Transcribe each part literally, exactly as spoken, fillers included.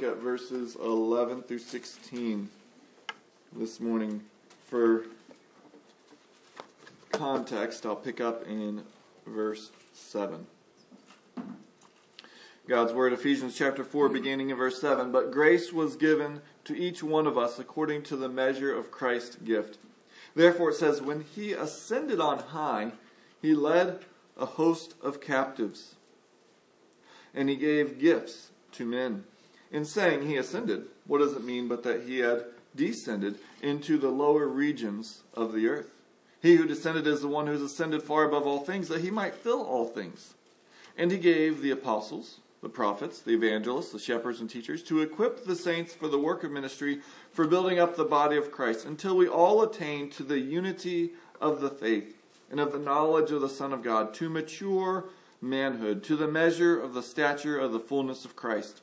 look at verses eleven through sixteen this morning. For context, I'll pick up in verse seven. God's Word, Ephesians chapter four, beginning in verse seven. But grace was given to each one of us according to the measure of Christ's gift. Therefore it says, when he ascended on high, he led a host of captives, and he gave gifts to men. In saying he ascended, what does it mean but that he had descended into the lower regions of the earth? He who descended is the one who has ascended far above all things, that he might fill all things. And he gave the apostles, the prophets, the evangelists, the shepherds, and teachers to equip the saints for the work of ministry, for building up the body of Christ, until we all attain to the unity of the faith and of the knowledge of the Son of God, to mature manhood, to the measure of the stature of the fullness of Christ,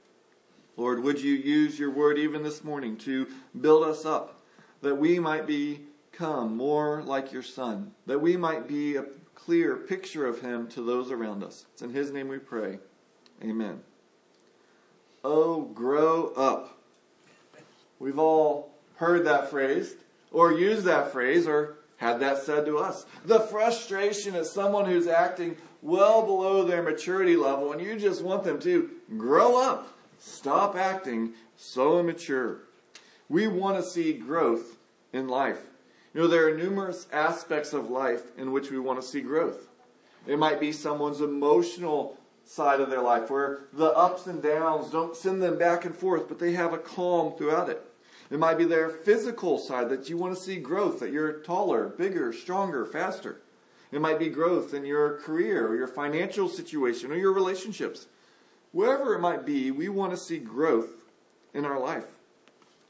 Lord, would you use your word even this morning to build us up, that we might become more like your Son, that we might be a clear picture of him to those around us. It's in his name we pray. Amen. Oh, grow up. We've all heard that phrase, or used that phrase, or had that said to us. The frustration is someone who's acting well below their maturity level, and you just want them to grow up. Stop acting so immature. We want to see growth in life. You know, there are numerous aspects of life in which we want to see growth. It might be someone's emotional side of their life, where the ups and downs don't send them back and forth, but they have a calm throughout it. It might be their physical side, that you want to see growth, that you're taller, bigger, stronger, faster. It might be growth in your career or your financial situation or your relationships. Wherever it might be, we want to see growth in our life.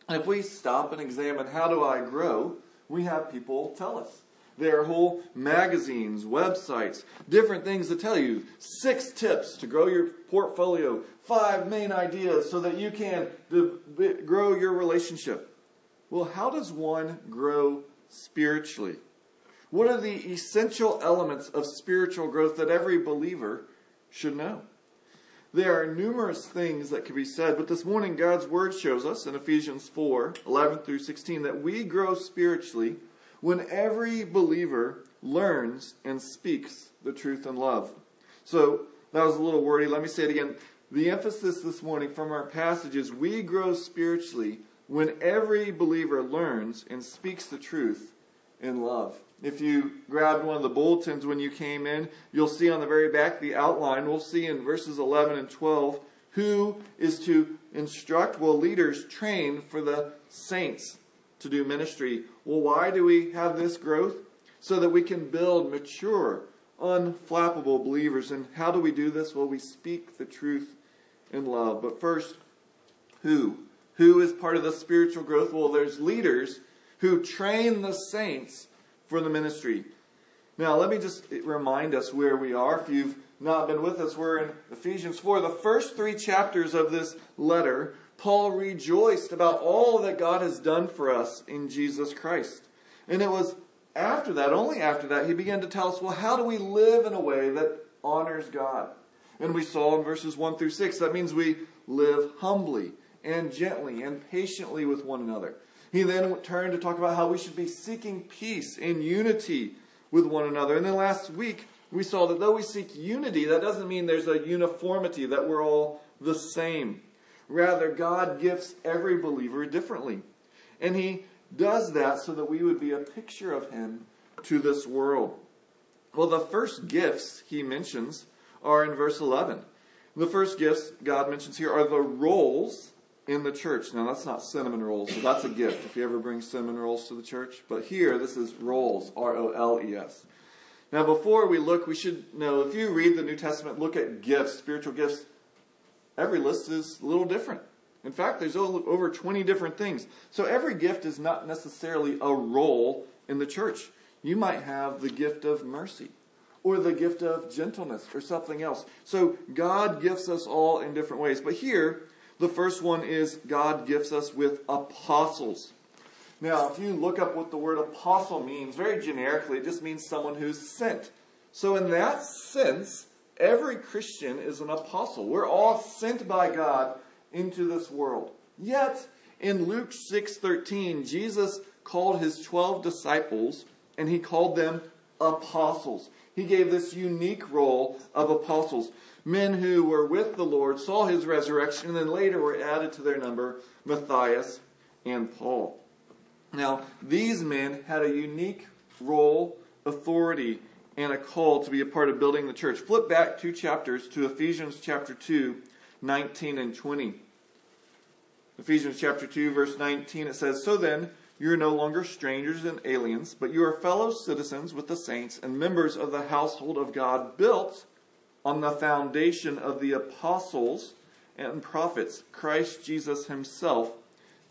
And if we stop and examine, how do I grow? We have people tell us. There are whole magazines, websites, different things that tell you six tips to grow your portfolio, five main ideas so that you can de- grow your relationship. Well, how does one grow spiritually? What are the essential elements of spiritual growth that every believer should know? There are numerous things that can be said, but this morning God's Word shows us in Ephesians four, eleven through sixteen, that we grow spiritually when every believer learns and speaks the truth in love. So, that was a little wordy. Let me say it again. The emphasis this morning from our passage is we grow spiritually when every believer learns and speaks the truth in love. If you grabbed one of the bulletins when you came in, you'll see on the very back the outline. We'll see in verses eleven and twelve who is to instruct. Well, leaders train for the saints to do ministry. Well, why do we have this growth? So that we can build mature, unflappable believers. And how do we do this? Well, we speak the truth in love. But first, who? Who is part of the spiritual growth? Well, there's leaders who train the saints for the ministry. Now, let me just remind us where we are. If you've not been with us, we're in Ephesians four. The first three chapters of this letter, Paul rejoiced about all that God has done for us in Jesus Christ. And it was after that, only after that, he began to tell us, well, how do we live in a way that honors God? And we saw in verses one through six, that means we live humbly and gently and patiently with one another. He then turned to talk about how we should be seeking peace and unity with one another. And then last week, we saw that though we seek unity, that doesn't mean there's a uniformity, that we're all the same. Rather, God gifts every believer differently. And he does that so that we would be a picture of him to this world. Well, the first gifts he mentions are in verse eleven. The first gifts God mentions here are the roles in the church. Now, that's not cinnamon rolls, so that's a gift if you ever bring cinnamon rolls to the church. But here, this is roles, R O L E S. Now, before we look, we should know, if you read the New Testament, look at gifts, spiritual gifts, every list is a little different. In fact, there's over twenty different things. So every gift is not necessarily a role in the church. You might have the gift of mercy or the gift of gentleness or something else. So God gifts us all in different ways. But here, the first one is God gifts us with apostles. Now, if you look up what the word apostle means, very generically, it just means someone who's sent. So in that sense, every Christian is an apostle. We're all sent by God into this world. Yet, in Luke six thirteen, Jesus called his twelve disciples, and he called them apostles. He gave this unique role of apostles. Men who were with the Lord, saw his resurrection, and then later were added to their number, Matthias and Paul. Now, these men had a unique role, authority, and a call to be a part of building the church. Flip back two chapters to Ephesians chapter two, nineteen and twenty. Ephesians chapter two, verse nineteen, it says, "So then, you are no longer strangers and aliens, but you are fellow citizens with the saints and members of the household of God, built on the foundation of the apostles and prophets, Christ Jesus himself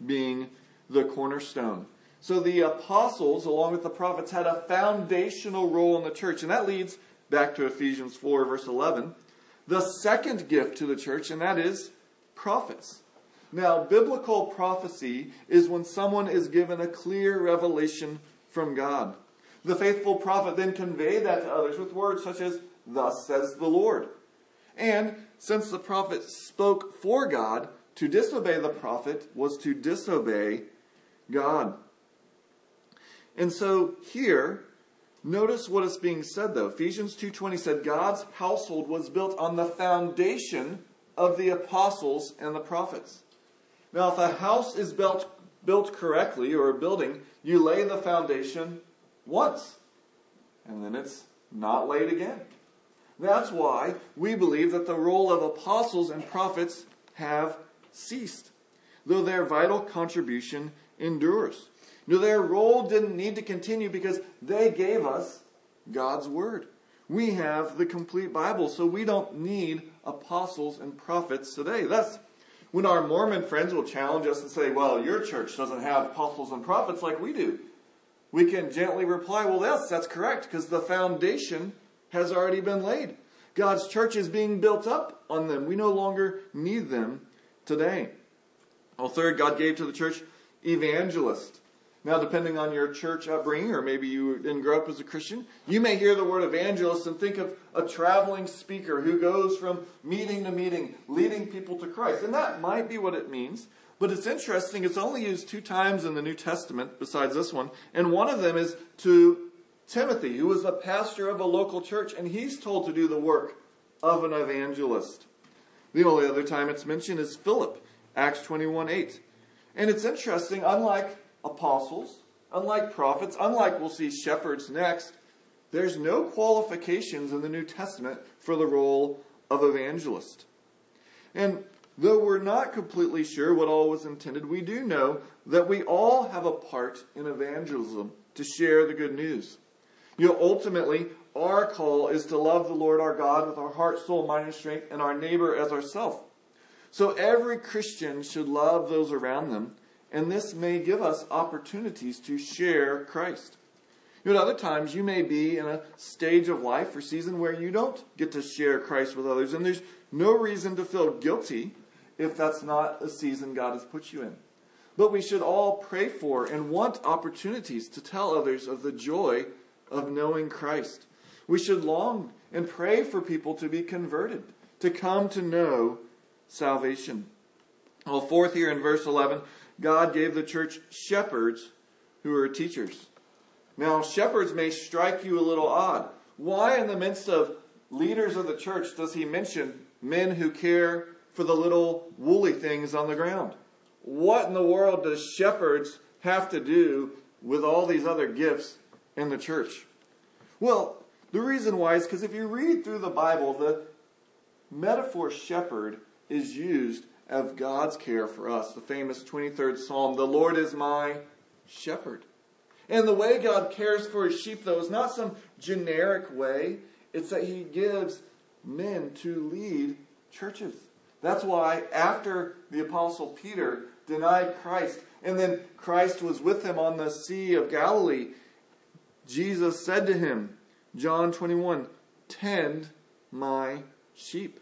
being the cornerstone." So the apostles, along with the prophets, had a foundational role in the church. And that leads back to Ephesians four, verse eleven. The second gift to the church, and that is prophets. Now, biblical prophecy is when someone is given a clear revelation from God. The faithful prophet then conveyed that to others with words such as, "Thus says the Lord." And since the prophet spoke for God, to disobey the prophet was to disobey God. And so here, notice what is being said though. Ephesians two twenty said God's household was built on the foundation of the apostles and the prophets. Now, if a house is built, built correctly, or a building, you lay the foundation once, and then it's not laid again. That's why we believe that the role of apostles and prophets have ceased, though their vital contribution endures. No, their role didn't need to continue because they gave us God's word. We have the complete Bible, so we don't need apostles and prophets today. Thus, when our Mormon friends will challenge us and say, "Well, your church doesn't have apostles and prophets like we do," we can gently reply, "Well, yes, that's correct, because the foundation has already been laid. God's church is being built up on them. We no longer need them today." Well, third, God gave to the church evangelists. Now, depending on your church upbringing, or maybe you didn't grow up as a Christian, you may hear the word evangelist and think of a traveling speaker who goes from meeting to meeting, leading people to Christ. And that might be what it means, but it's interesting. It's only used two times in the New Testament besides this one, and one of them is to Timothy, who was the pastor of a local church, and he's told to do the work of an evangelist. The only other time it's mentioned is Philip, Acts twenty-one eight. And it's interesting, unlike apostles, unlike prophets, unlike we'll see shepherds next, there's no qualifications in the New Testament for the role of evangelist. And though we're not completely sure what all was intended, we do know that we all have a part in evangelism to share the good news. You know, ultimately, our call is to love the Lord our God with our heart, soul, mind, and strength, and our neighbor as ourselves. So every Christian should love those around them, and this may give us opportunities to share Christ. You know, at other times, you may be in a stage of life or season where you don't get to share Christ with others, and there's no reason to feel guilty if that's not a season God has put you in. But we should all pray for and want opportunities to tell others of the joy of knowing Christ. We should long and pray for people to be converted, to come to know salvation. Well, fourth, here in verse eleven, God gave the church shepherds who are teachers. Now, shepherds may strike you a little odd. Why in the midst of leaders of the church does he mention men who care for the little woolly things on the ground? What in the world does shepherds have to do with all these other gifts in the church? Well, the reason why is because if you read through the Bible, the metaphor shepherd is used of God's care for us. The famous twenty-third Psalm, "The Lord is my shepherd." And the way God cares for his sheep, though, is not some generic way. It's that he gives men to lead churches, That's why after the Apostle Peter denied Christ, and then Christ was with him on the Sea of Galilee, Jesus said to him, John twenty-one, tend my sheep.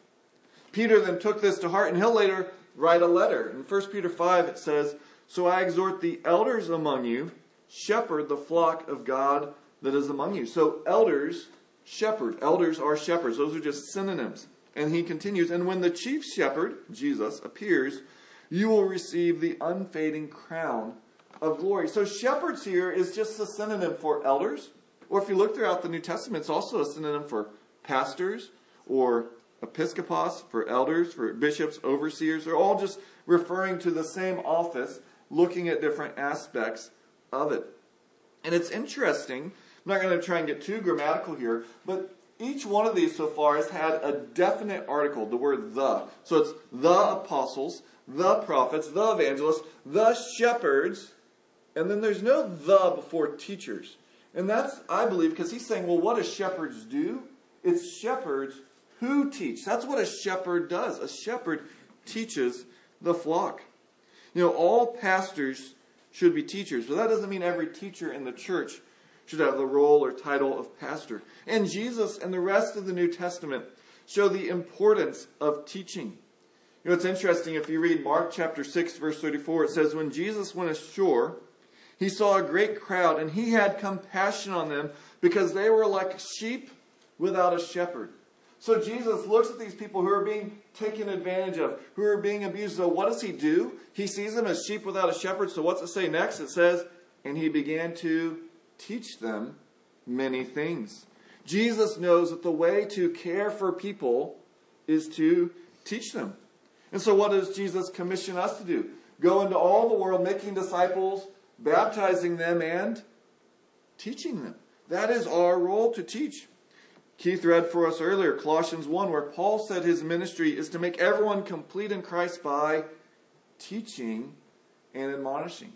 Peter then took this to heart, and he'll later write a letter. In First Peter five it says, so I exhort the elders among you, shepherd the flock of God that is among you. So elders, shepherd. Elders are shepherds. Those are just synonyms. And he continues, and when the chief shepherd, Jesus, appears, you will receive the unfading crown of glory. So shepherds here is just a synonym for elders. Or if you look throughout the New Testament, it's also a synonym for pastors or episkopos, for elders, for bishops, overseers. They're all just referring to the same office, looking at different aspects of it. And it's interesting, I'm not going to try and get too grammatical here, but each one of these so far has had a definite article, the word the. So it's the apostles, the prophets, the evangelists, the shepherds, and then there's no the before teachers. And that's, I believe, because he's saying, well, what do shepherds do? It's shepherds who teach. That's what a shepherd does. A shepherd teaches the flock. You know, all pastors should be teachers, but that doesn't mean every teacher in the church should have the role or title of pastor. And Jesus and the rest of the New Testament show the importance of teaching. You know, it's interesting, if you read Mark chapter six, verse thirty-four, it says, when Jesus went ashore, he saw a great crowd, and he had compassion on them, because they were like sheep without a shepherd. So Jesus looks at these people who are being taken advantage of, who are being abused. So what does he do? He sees them as sheep without a shepherd. So what's it say next? It says, and he began to teach them many things. Jesus knows that the way to care for people is to teach them. And so what does Jesus commission us to do? Go into all the world, making disciples, baptizing them, and teaching them. That is our role, to teach. Keith read for us earlier, Colossians one, where Paul said his ministry is to make everyone complete in Christ by teaching and admonishing.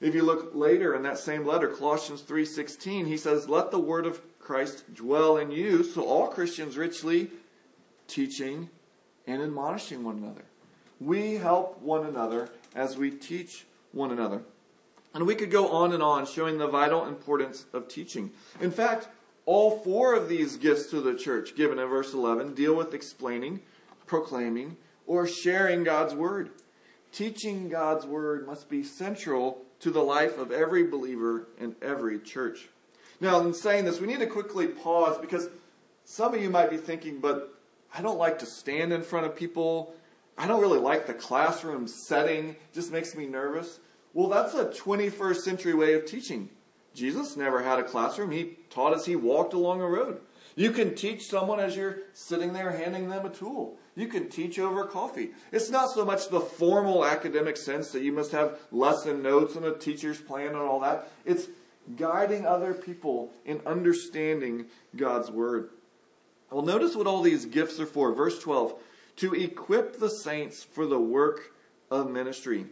If you look later in that same letter, Colossians three sixteen, he says, let the word of Christ dwell in you, so all Christians richly teaching and admonishing one another. We help one another as we teach one another. And we could go on and on, showing the vital importance of teaching. In fact, all four of these gifts to the church, given in verse eleven, deal with explaining, proclaiming, or sharing God's word. Teaching God's word must be central to the life of every believer in every church. Now, in saying this, we need to quickly pause, because some of you might be thinking, but I don't like to stand in front of people. I don't really like the classroom setting. It just makes me nervous. Well, that's a twenty-first century way of teaching. Jesus never had a classroom. He taught as he walked along a road. You can teach someone as you're sitting there handing them a tool. You can teach over coffee. It's not so much the formal academic sense that you must have lesson notes and a teacher's plan and all that. It's guiding other people in understanding God's word. Well, notice what all these gifts are for. Verse twelve, to equip the saints for the work of ministry.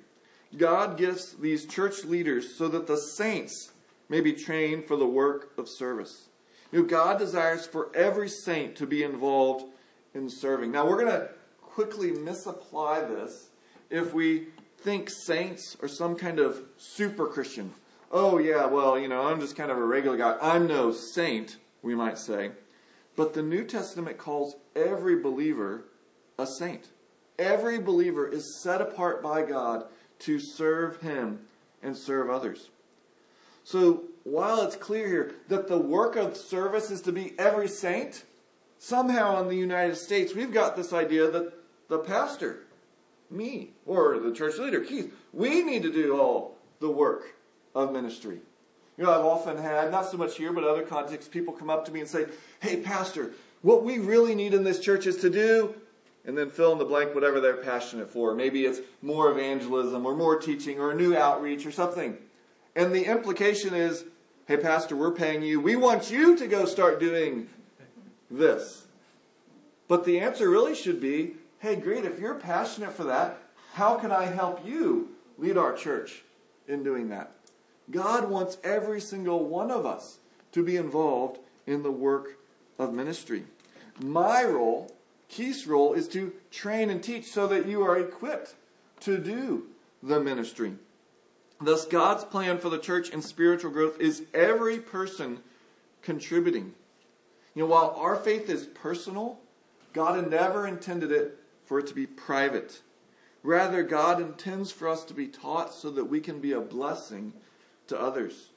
God gives these church leaders so that the saints may be trained for the work of service. You know, God desires for every saint to be involved in serving. Now, we're going to quickly misapply this if we think saints are some kind of super Christian. Oh, yeah, well, you know, I'm just kind of a regular guy. I'm no saint, we might say. But the New Testament calls every believer a saint. Every believer is set apart by God to serve him and serve others. So while it's clear here that the work of service is to be every saint, somehow in the United States we've got this idea that the pastor, me, or the church leader, Keith, we need to do all the work of ministry. You know, I've often had, not so much here but other contexts, people come up to me and say, hey, pastor, what we really need in this church is to do, and then fill in the blank whatever they're passionate for. Maybe it's more evangelism or more teaching or a new outreach or something. And the implication is, hey, pastor, we're paying you. We want you to go start doing this. But the answer really should be, hey, great, if you're passionate for that, how can I help you lead our church in doing that? God wants every single one of us to be involved in the work of ministry. My role Keith's role is to train and teach so that you are equipped to do the ministry. Thus, God's plan for the church and spiritual growth is every person contributing. You know, while our faith is personal, God never intended it for it to be private. Rather, God intends for us to be taught so that we can be a blessing to others.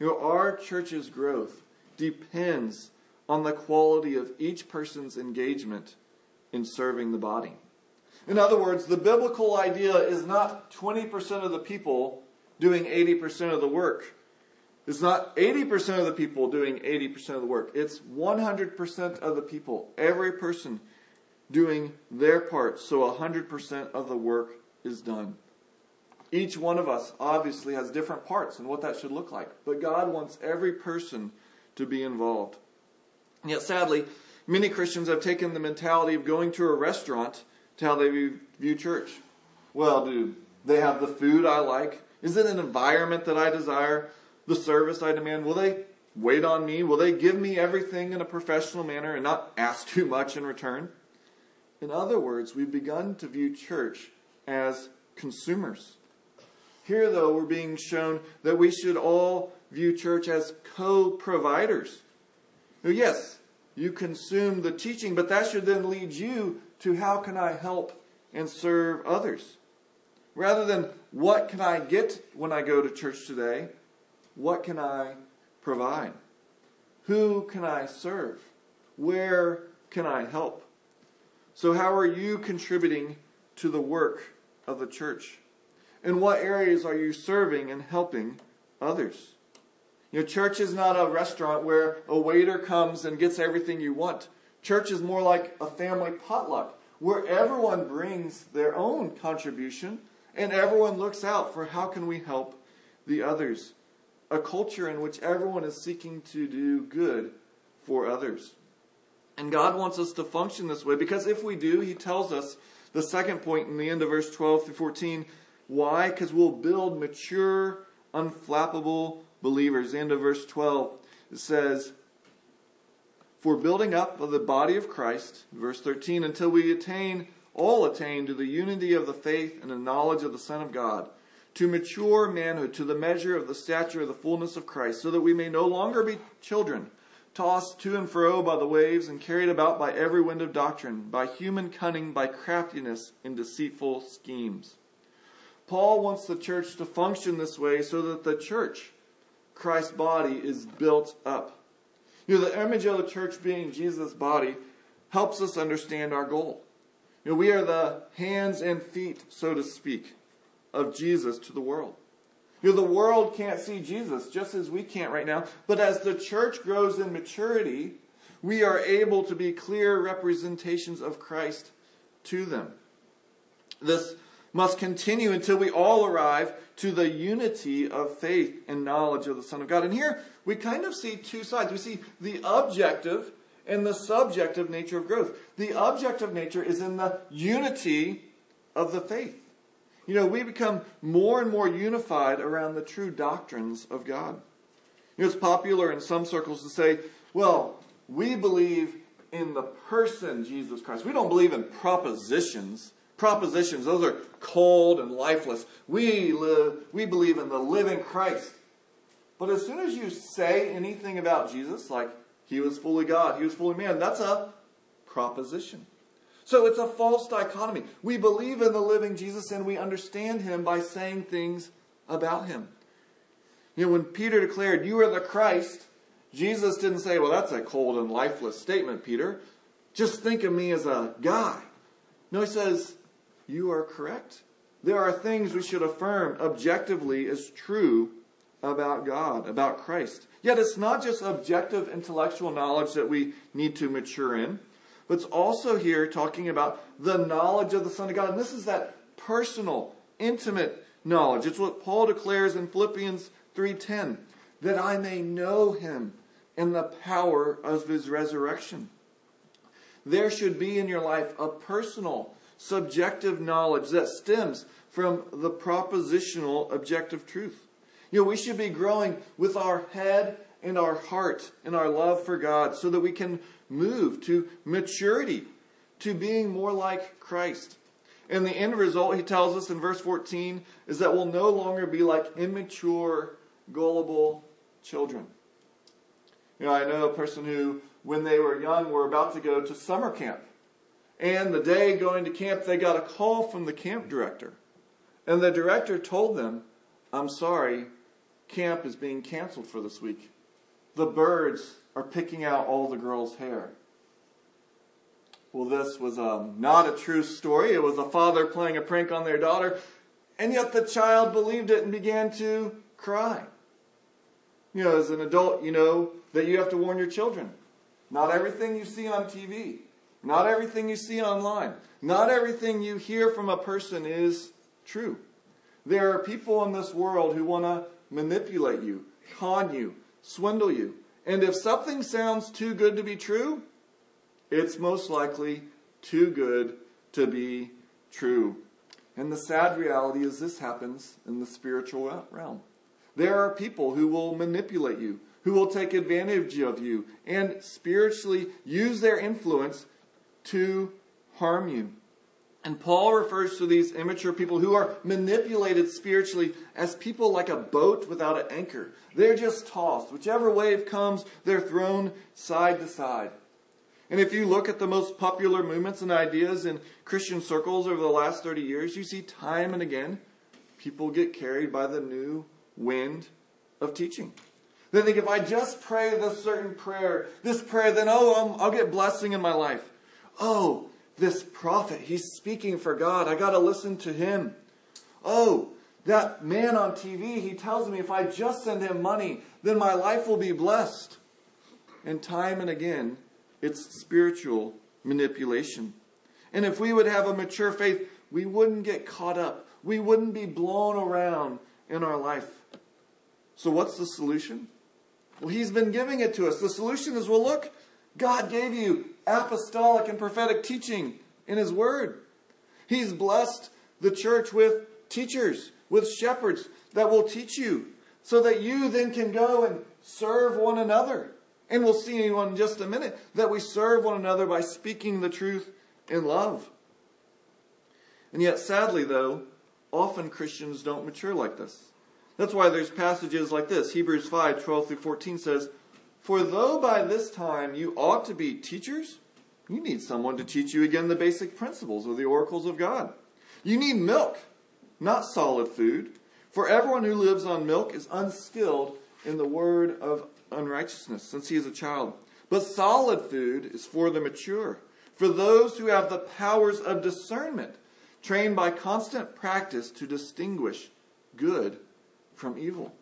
You know, our church's growth depends on the quality of each person's engagement in serving the body. In other words, the biblical idea is not twenty percent of the people doing eighty percent of the work. It's not eighty percent of the people doing eighty percent of the work. It's one hundred percent of the people, every person doing their part, so one hundred percent of the work is done. Each one of us obviously has different parts and what that should look like, but God wants every person to be involved. And yet, sadly, many Christians have taken the mentality of going to a restaurant to how they view church. Well, do they have the food I like? Is it an environment that I desire? The service I demand? Will they wait on me? Will they give me everything in a professional manner and not ask too much in return? In other words, we've begun to view church as consumers. Here, though, we're being shown that we should all view church as co-providers. Now, yes, you consume the teaching, but that should then lead you to how can I help and serve others? Rather than what can I get when I go to church today, what can I provide? Who can I serve? Where can I help? So how are you contributing to the work of the church? In what areas are you serving and helping others? You know, church is not a restaurant where a waiter comes and gets everything you want. Church is more like a family potluck where everyone brings their own contribution and everyone looks out for how can we help the others. A culture in which everyone is seeking to do good for others. And God wants us to function this way, because if we do, he tells us the second point in the end of verse twelve through fourteen. Why? Because we'll build mature, unflappable believers. The end of verse twelve, it says, for building up of the body of Christ, verse thirteen, until we attain, all attain to the unity of the faith and the knowledge of the Son of God, to mature manhood, to the measure of the stature of the fullness of Christ, so that we may no longer be children, tossed to and fro by the waves and carried about by every wind of doctrine, by human cunning, by craftiness, and deceitful schemes. Paul wants the church to function this way so that the church, Christ's body, is built up. You know, the image of the church being Jesus' body helps us understand our goal. You know, we are the hands and feet, so to speak, of Jesus to the world. You know, the world can't see Jesus, just as we can't right now. But as the church grows in maturity, we are able to be clear representations of Christ to them. This must continue until we all arrive to the unity of faith and knowledge of the Son of God. And here we kind of see two sides. We see the objective and the subjective nature of growth. The objective nature is in the unity of the faith. You know, we become more and more unified around the true doctrines of God. You know, it's popular in some circles to say, well, we believe in the person Jesus Christ. We don't believe in propositions. Propositions, those are cold and lifeless. We live, we believe in the living Christ. But as soon as you say anything about Jesus, like he was fully God, he was fully man, that's a proposition. So it's a false dichotomy. We believe in the living Jesus and we understand him by saying things about him. You know, when Peter declared, you are the Christ, Jesus didn't say, well, that's a cold and lifeless statement, Peter. Just think of me as a guy. No, he says, you are correct. There are things we should affirm objectively as true about God, about Christ. Yet it's not just objective intellectual knowledge that we need to mature in. But it's also here talking about the knowledge of the Son of God. And this is that personal, intimate knowledge. It's what Paul declares in Philippians three ten, that I may know him in the power of his resurrection. There should be in your life a personal, subjective knowledge that stems from the propositional, objective truth. You know, we should be growing with our head and our heart and our love for God so that we can move to maturity, to being more like Christ. And the end result, he tells us in verse fourteen, is that we'll no longer be like immature, gullible children. You know, I know a person who, when they were young, were about to go to summer camp. And the day going to camp, they got a call from the camp director. And the director told them, "I'm sorry, camp is being canceled for this week. The birds are picking out all the girls' hair." Well, this was um, not a true story. It was a father playing a prank on their daughter, and yet the child believed it and began to cry. You know, as an adult, you know that you have to warn your children. Not everything you see on T V, not everything you see online, not everything you hear from a person is true. There are people in this world who want to manipulate you, con you, swindle you. And if something sounds too good to be true, it's most likely too good to be true. And the sad reality is this happens in the spiritual realm. There are people who will manipulate you, who will take advantage of you, and spiritually use their influence to harm you. And Paul refers to these immature people who are manipulated spiritually as people like a boat without an anchor. They're just tossed. Whichever wave comes, they're thrown side to side. And if you look at the most popular movements and ideas in Christian circles over the last thirty years, you see time and again, people get carried by the new wind of teaching. They think, if I just pray this certain prayer, this prayer, then oh, I'll get blessing in my life. Oh, this prophet, he's speaking for God. I got to listen to him. Oh, that man on T V, he tells me if I just send him money, then my life will be blessed. And time and again, it's spiritual manipulation. And if we would have a mature faith, we wouldn't get caught up. We wouldn't be blown around in our life. So what's the solution? Well, he's been giving it to us. The solution is, well, look, God gave you apostolic and prophetic teaching in his word. He's blessed the church with teachers, with shepherds that will teach you so that you then can go and serve one another. And we'll see in just a minute that we serve one another by speaking the truth in love. And yet, sadly, though, often Christians don't mature like this. That's why there's passages like this. Hebrews five, twelve through fourteen says, "For though by this time you ought to be teachers, you need someone to teach you again the basic principles of the oracles of God. You need milk, not solid food. For everyone who lives on milk is unskilled in the word of unrighteousness, since he is a child. But solid food is for the mature, for those who have the powers of discernment, trained by constant practice to distinguish good from evil."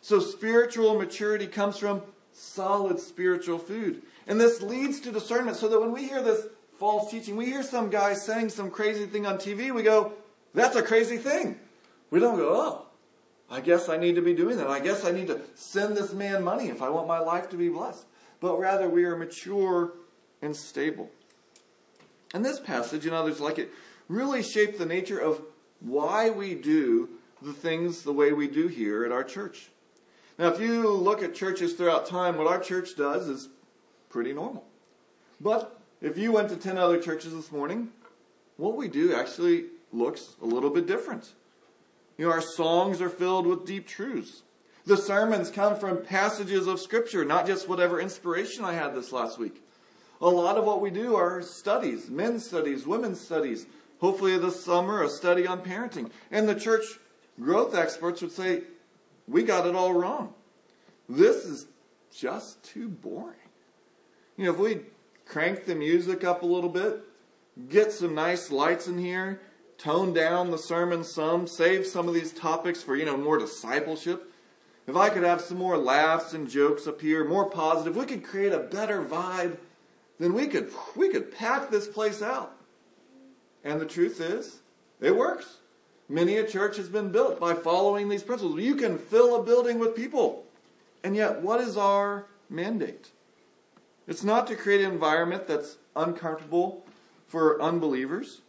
So spiritual maturity comes from solid spiritual food. And this leads to discernment, so that when we hear this false teaching, we hear some guy saying some crazy thing on T V, we go, "That's a crazy thing." We don't go, "Oh, I guess I need to be doing that. I guess I need to send this man money if I want my life to be blessed." But rather, we are mature and stable. And this passage and others like it really shape the nature of why we do the things the way we do here at our church. Now, if you look at churches throughout time, what our church does is pretty normal. But if you went to ten other churches this morning, what we do actually looks a little bit different. You know, our songs are filled with deep truths. The sermons come from passages of Scripture, not just whatever inspiration I had this last week. A lot of what we do are studies, men's studies, women's studies. Hopefully this summer, a study on parenting. And the church growth experts would say, "We got it all wrong. This is just too boring." You know, if we crank the music up a little bit, get some nice lights in here, tone down the sermon some, save some of these topics for, you know, more discipleship. If I could have some more laughs and jokes up here, more positive, we could create a better vibe, then we could, we could pack this place out. And the truth is, it works. Many a church has been built by following these principles. You can fill a building with people. And yet, what is our mandate? It's not to create an environment that's uncomfortable for unbelievers,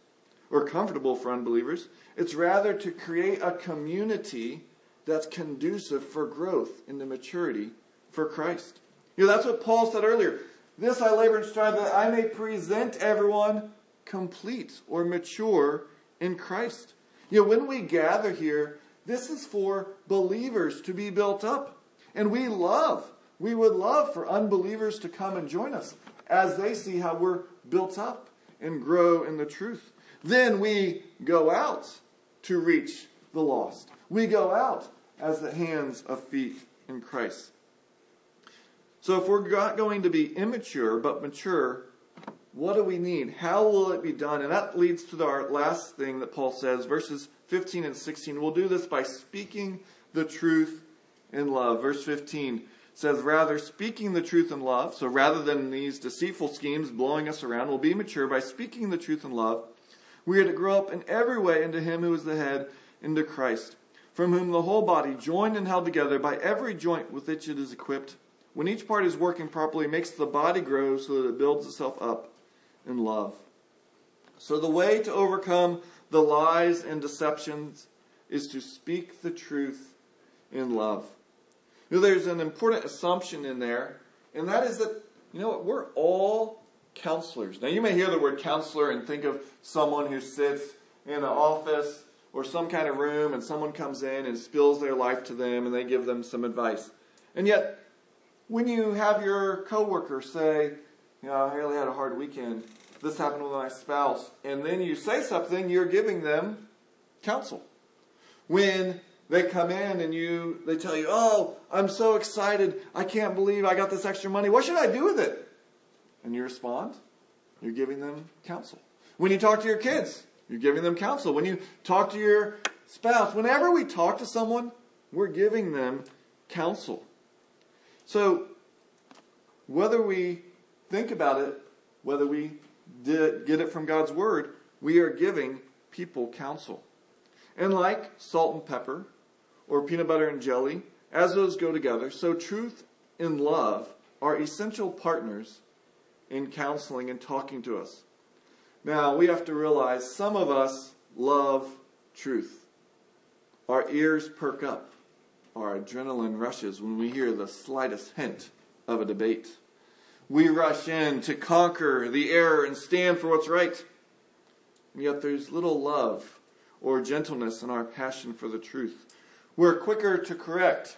or comfortable for unbelievers. It's rather to create a community that's conducive for growth into maturity for Christ. You know, that's what Paul said earlier. "This I labor and strive that I may present everyone complete or mature in Christ. You know, when we gather here, this is for believers to be built up. And we love, we would love for unbelievers to come and join us as they see how we're built up and grow in the truth. Then we go out to reach the lost. We go out as the hands of feet in Christ. So if we're not going to be immature but mature, what do we need? How will it be done? And that leads to our last thing that Paul says, verses fifteen and sixteen. We'll do this by speaking the truth in love. Verse fifteen says, rather, speaking the truth in love. So rather than these deceitful schemes blowing us around, we'll be mature by speaking the truth in love. We are to grow up in every way into him who is the head, into Christ, from whom the whole body, joined and held together by every joint with which it is equipped, when each part is working properly, makes the body grow so that it builds itself up in love. So the way to overcome the lies and deceptions is to speak the truth in love. You know, there's an important assumption in there, and that is that, you know what, we're all counselors. Now, you may hear the word counselor and think of someone who sits in an office or some kind of room, and someone comes in and spills their life to them, and they give them some advice. And yet, when you have your coworker say, you know, I really had a hard weekend, this happened with my spouse, and then you say something, you're giving them counsel. When they come in and you, they tell you, oh, I'm so excited, I can't believe I got this extra money, what should I do with it? And you respond, you're giving them counsel. When you talk to your kids, you're giving them counsel. When you talk to your spouse, whenever we talk to someone, we're giving them counsel. So, whether we think about it, whether we did get it from God's Word, we are giving people counsel. And like salt and pepper, or peanut butter and jelly, as those go together, so truth and love are essential partners in counseling and talking to us. Now, we have to realize some of us love truth. Our ears perk up. Our adrenaline rushes when we hear the slightest hint of a debate. We rush in to conquer the error and stand for what's right. And yet there's little love or gentleness in our passion for the truth. We're quicker to correct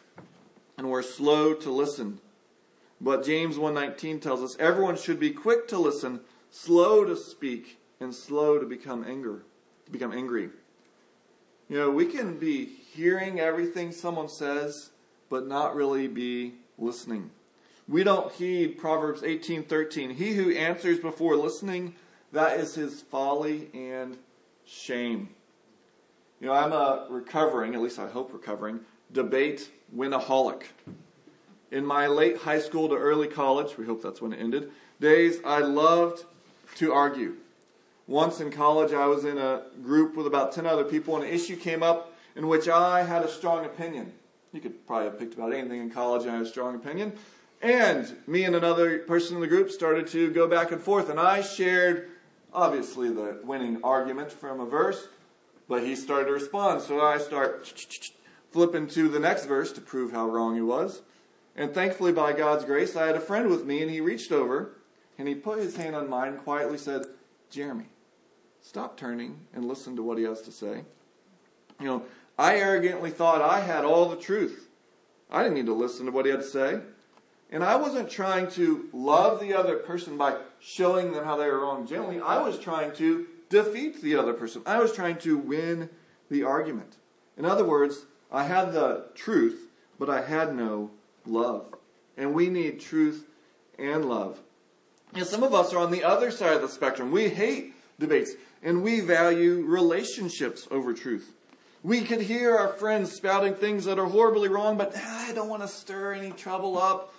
and we're slow to listen. But James one nineteen tells us everyone should be quick to listen, slow to speak, and slow to become anger, to become angry. You know, we can be hearing everything someone says, but not really be listening. We don't heed Proverbs eighteen thirteen. He who answers before listening, that is his folly and shame. You know, I'm a recovering, at least I hope recovering, debate winaholic. In my late high school to early college, we hope that's when it ended, days, I loved to argue. Once in college, I was in a group with about ten other people, and an issue came up in which I had a strong opinion. You could probably have picked about anything in college, and I had a strong opinion. And me and another person in the group started to go back and forth, and I shared, obviously, the winning argument from a verse, but he started to respond. So I start flipping to the next verse to prove how wrong he was. And thankfully, by God's grace, I had a friend with me, and he reached over, and he put his hand on mine and quietly said, Jeremy, stop turning and listen to what he has to say. You know, I arrogantly thought I had all the truth. I didn't need to listen to what he had to say. And I wasn't trying to love the other person by showing them how they were wrong gently. I was trying to defeat the other person. I was trying to win the argument. In other words, I had the truth, but I had no love. And we need truth and love. And some of us are on the other side of the spectrum. We hate debates, and we value relationships over truth. We could hear our friends spouting things that are horribly wrong, but ah, I don't want to stir any trouble up.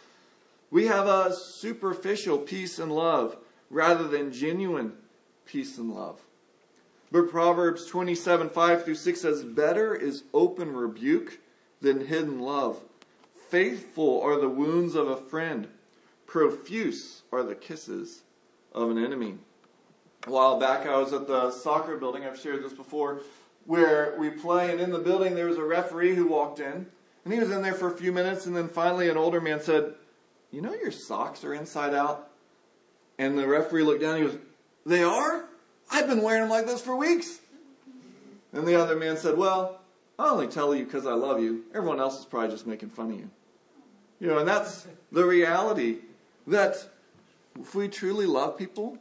We have a superficial peace and love rather than genuine peace and love. But Proverbs twenty-seven, five through six says, better is open rebuke than hidden love. Faithful are the wounds of a friend. Profuse are the kisses of an enemy. A while back, I was at the soccer building, I've shared this before, where we play, and in the building there was a referee who walked in, and he was in there for a few minutes, and then finally an older man said, you know your socks are inside out? And the referee looked down and he goes, they are? I've been wearing them like this for weeks. And the other man said, well, I only tell you because I love you. Everyone else is probably just making fun of you. You know, and that's the reality, that if we truly love people,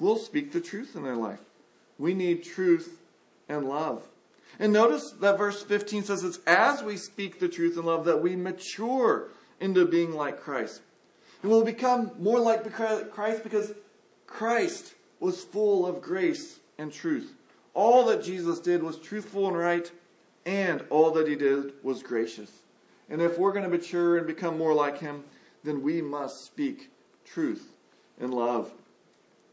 we'll speak the truth in their life. We need truth and love. And notice that verse fifteen says it's as we speak the truth in love that we mature into being like Christ. And we'll become more like Christ because Christ was full of grace and truth. All that Jesus did was truthful and right, and all that he did was gracious. And if we're going to mature and become more like him, then we must speak truth and love.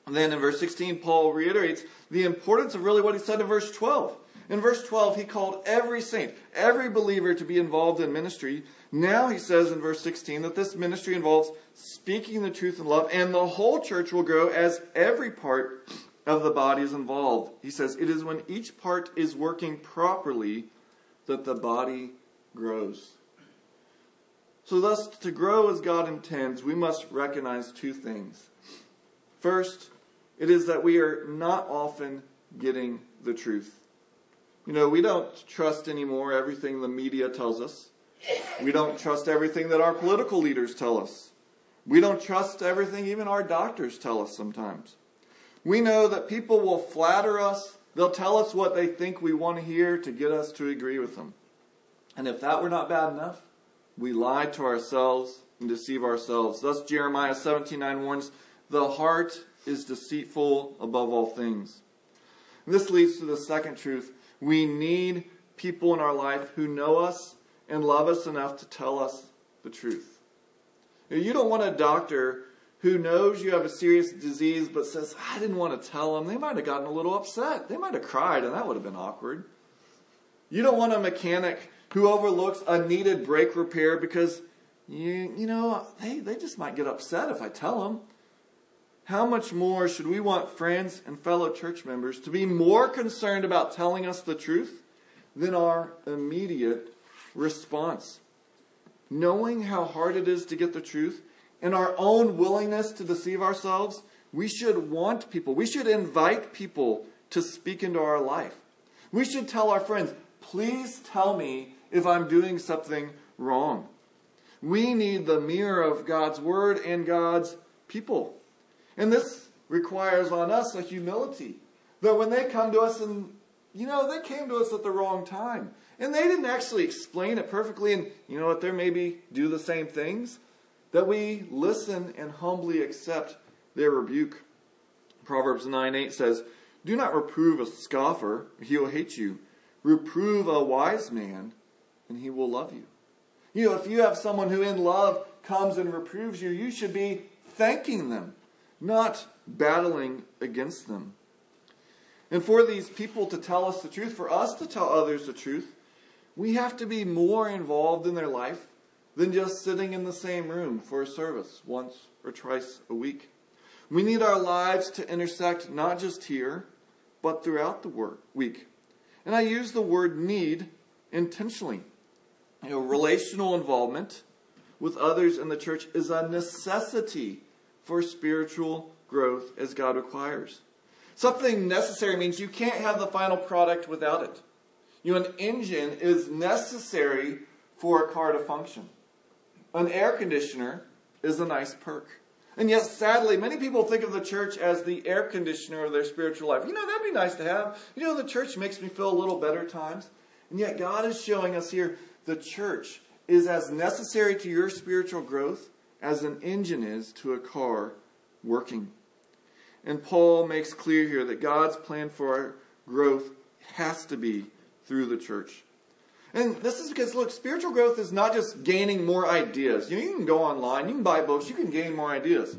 And then in verse sixteen, Paul reiterates the importance of really what he said in verse twelve. In verse twelve, he called every saint, every believer to be involved in ministry. Now he says in verse sixteen that this ministry involves speaking the truth in love, and the whole church will grow as every part of the body is involved. He says it is when each part is working properly that the body grows. So thus, to grow as God intends, we must recognize two things. First, it is that we are not often getting the truth. You know, we don't trust anymore everything the media tells us. We don't trust everything that our political leaders tell us. We don't trust everything even our doctors tell us sometimes. We know that people will flatter us. They'll tell us what they think we want to hear to get us to agree with them. And if that were not bad enough, we lie to ourselves and deceive ourselves. Thus Jeremiah seventeen nine warns, the heart is deceitful above all things. And this leads to the second truth. We need people in our life who know us and love us enough to tell us the truth. You don't want a doctor who knows you have a serious disease but says, I didn't want to tell them. They might have gotten a little upset. They might have cried, and that would have been awkward. You don't want a mechanic who overlooks a needed brake repair because, you, you know, they, they just might get upset if I tell them. How much more should we want friends and fellow church members to be more concerned about telling us the truth than our immediate response? Knowing how hard it is to get the truth and our own willingness to deceive ourselves, we should want people, we should invite people to speak into our life. We should tell our friends, please tell me if I'm doing something wrong. We need the mirror of God's word and God's people. And this requires on us a humility that when they come to us and, you know, they came to us at the wrong time and they didn't actually explain it perfectly, and you know what, they maybe do the same things, that we listen and humbly accept their rebuke. Proverbs nine eight says, do not reprove a scoffer, he will hate you. Reprove a wise man and he will love you. You know, if you have someone who in love comes and reproves you, you should be thanking them, not battling against them. And for these people to tell us the truth, for us to tell others the truth, we have to be more involved in their life than just sitting in the same room for a service once or twice a week. We need our lives to intersect not just here, but throughout the week. And I use the word need intentionally. You know, relational involvement with others in the church is a necessity for spiritual growth as God requires. Something necessary means you can't have the final product without it. You know, an engine is necessary for a car to function. An air conditioner is a nice perk. And yet, sadly, many people think of the church as the air conditioner of their spiritual life. You know, that'd be nice to have. You know, the church makes me feel a little better at times. And yet God is showing us here the church is as necessary to your spiritual growth as an engine is to a car working. And Paul makes clear here that God's plan for our growth has to be through the church. And this is because, look, spiritual growth is not just gaining more ideas. You know, you can go online, you can buy books, you can gain more ideas.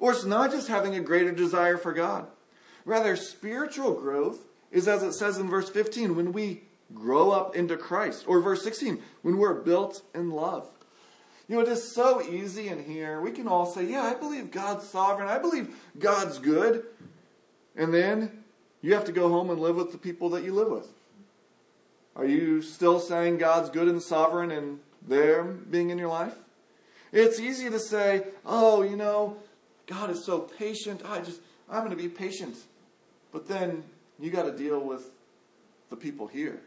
Or it's not just having a greater desire for God. Rather, spiritual growth is, as it says in verse fifteen, when we grow up into Christ. Or verse sixteen, when we're built in love. You know, it is so easy in here. We can all say, yeah, I believe God's sovereign. I believe God's good. And then you have to go home and live with the people that you live with. Are you still saying God's good and sovereign and them being in your life? It's easy to say, oh, you know, God is so patient. I just, I'm going to be patient. But then you got to deal with the people here.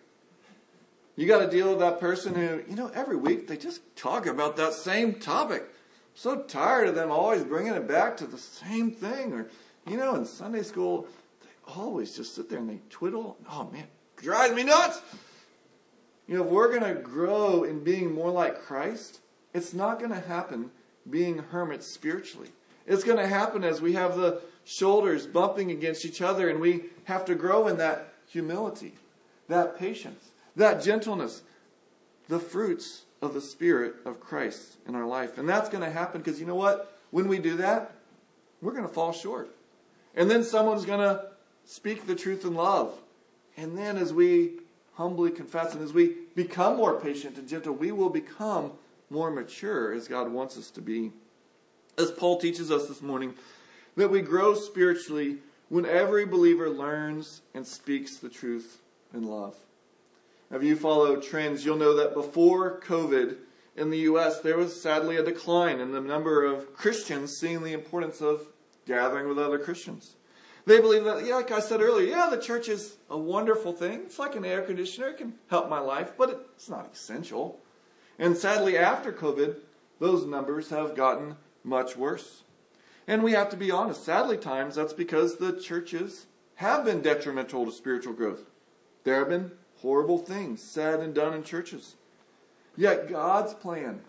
You got to deal with that person who, you know, every week they just talk about that same topic. I'm so tired of them always bringing it back to the same thing. Or, you know, in Sunday school, they always just sit there and they twiddle. Oh, man, it drives me nuts. You know, if we're going to grow in being more like Christ, it's not going to happen being hermits spiritually. It's going to happen as we have the shoulders bumping against each other and we have to grow in that humility, that patience, that gentleness, the fruits of the Spirit of Christ in our life. And that's going to happen because you know what? When we do that, we're going to fall short. And then someone's going to speak the truth in love. And then as we humbly confess and as we become more patient and gentle, we will become more mature as God wants us to be. As Paul teaches us this morning, that we grow spiritually when every believer learns and speaks the truth in love. Now, if you follow trends, you'll know that before COVID in the U S, there was sadly a decline in the number of Christians seeing the importance of gathering with other Christians. They believe that, yeah, like I said earlier, yeah, the church is a wonderful thing. It's like an air conditioner. It can help my life, but it's not essential. And sadly, after COVID, those numbers have gotten much worse. And we have to be honest. Sadly, times that's because the churches have been detrimental to spiritual growth. There have been horrible things said and done in churches. Yet God's plan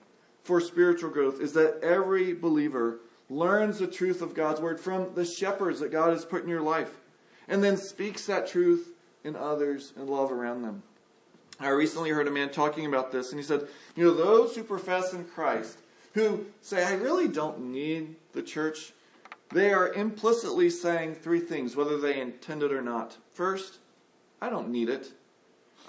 for spiritual growth is that every believer learns the truth of God's word from the shepherds that God has put in your life and then speaks that truth in others and love around them. I recently heard a man talking about this, and he said, you know, those who profess in Christ, who say, I really don't need the church, they are implicitly saying three things, whether they intend it or not. First, I don't need it.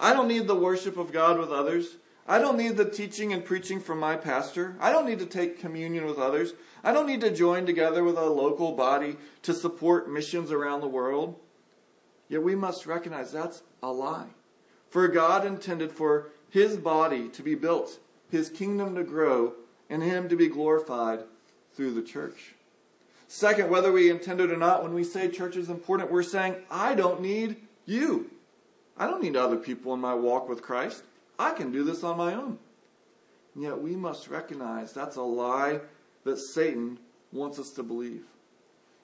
I don't need the worship of God with others. I don't need the teaching and preaching from my pastor. I don't need to take communion with others. I don't need to join together with a local body to support missions around the world. Yet we must recognize that's a lie. For God intended for His body to be built, His kingdom to grow, and Him to be glorified through the church. Second, whether we intend it or not, when we say church is important, we're saying, I don't need you. I don't need other people in my walk with Christ. I can do this on my own. And yet we must recognize that's a lie that Satan wants us to believe.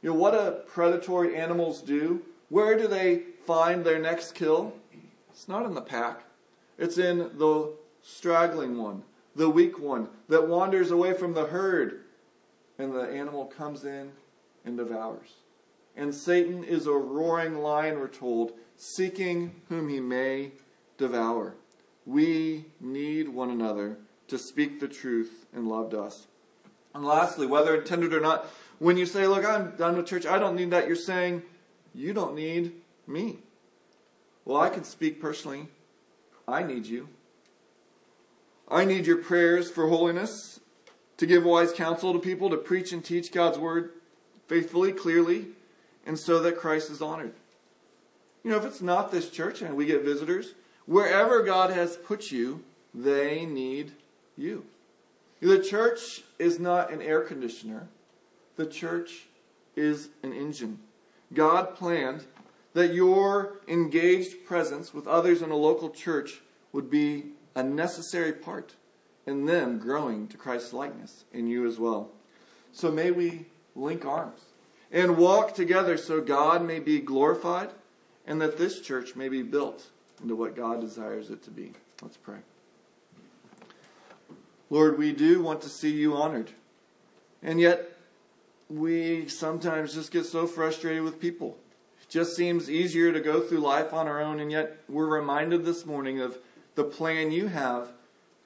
You know, what do predatory animals do? Where do they find their next kill? It's not in the pack. It's in the straggling one, the weak one that wanders away from the herd, and the animal comes in and devours. And Satan is a roaring lion, we're told, seeking whom he may devour. We need one another to speak the truth and love to us. And lastly, whether intended or not, when you say, look, I'm done with church, I don't need that, you're saying, you don't need me. Well, I can speak personally. I need you. I need your prayers for holiness, to give wise counsel to people, to preach and teach God's word faithfully, clearly, and so that Christ is honored. You know, if it's not this church and we get visitors, wherever God has put you, they need you. The church is not an air conditioner. The church is an engine. God planned that your engaged presence with others in a local church would be a necessary part in them growing to Christ's likeness in you as well. So may we link arms and walk together so God may be glorified and that this church may be built into what God desires it to be. Let's pray. Lord, we do want to see you honored. And yet, we sometimes just get so frustrated with people. It just seems easier to go through life on our own, and yet we're reminded this morning of the plan you have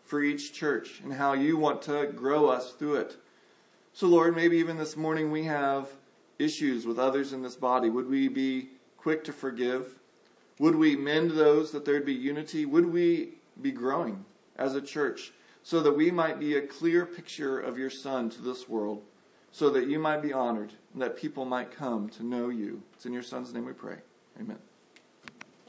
for each church and how you want to grow us through it. So Lord, maybe even this morning we have issues with others in this body. Would we be quick to forgive? Would we mend those that there'd be unity? Would we be growing as a church so that we might be a clear picture of your Son to this world, so that you might be honored and that people might come to know you? It's in your Son's name we pray. Amen.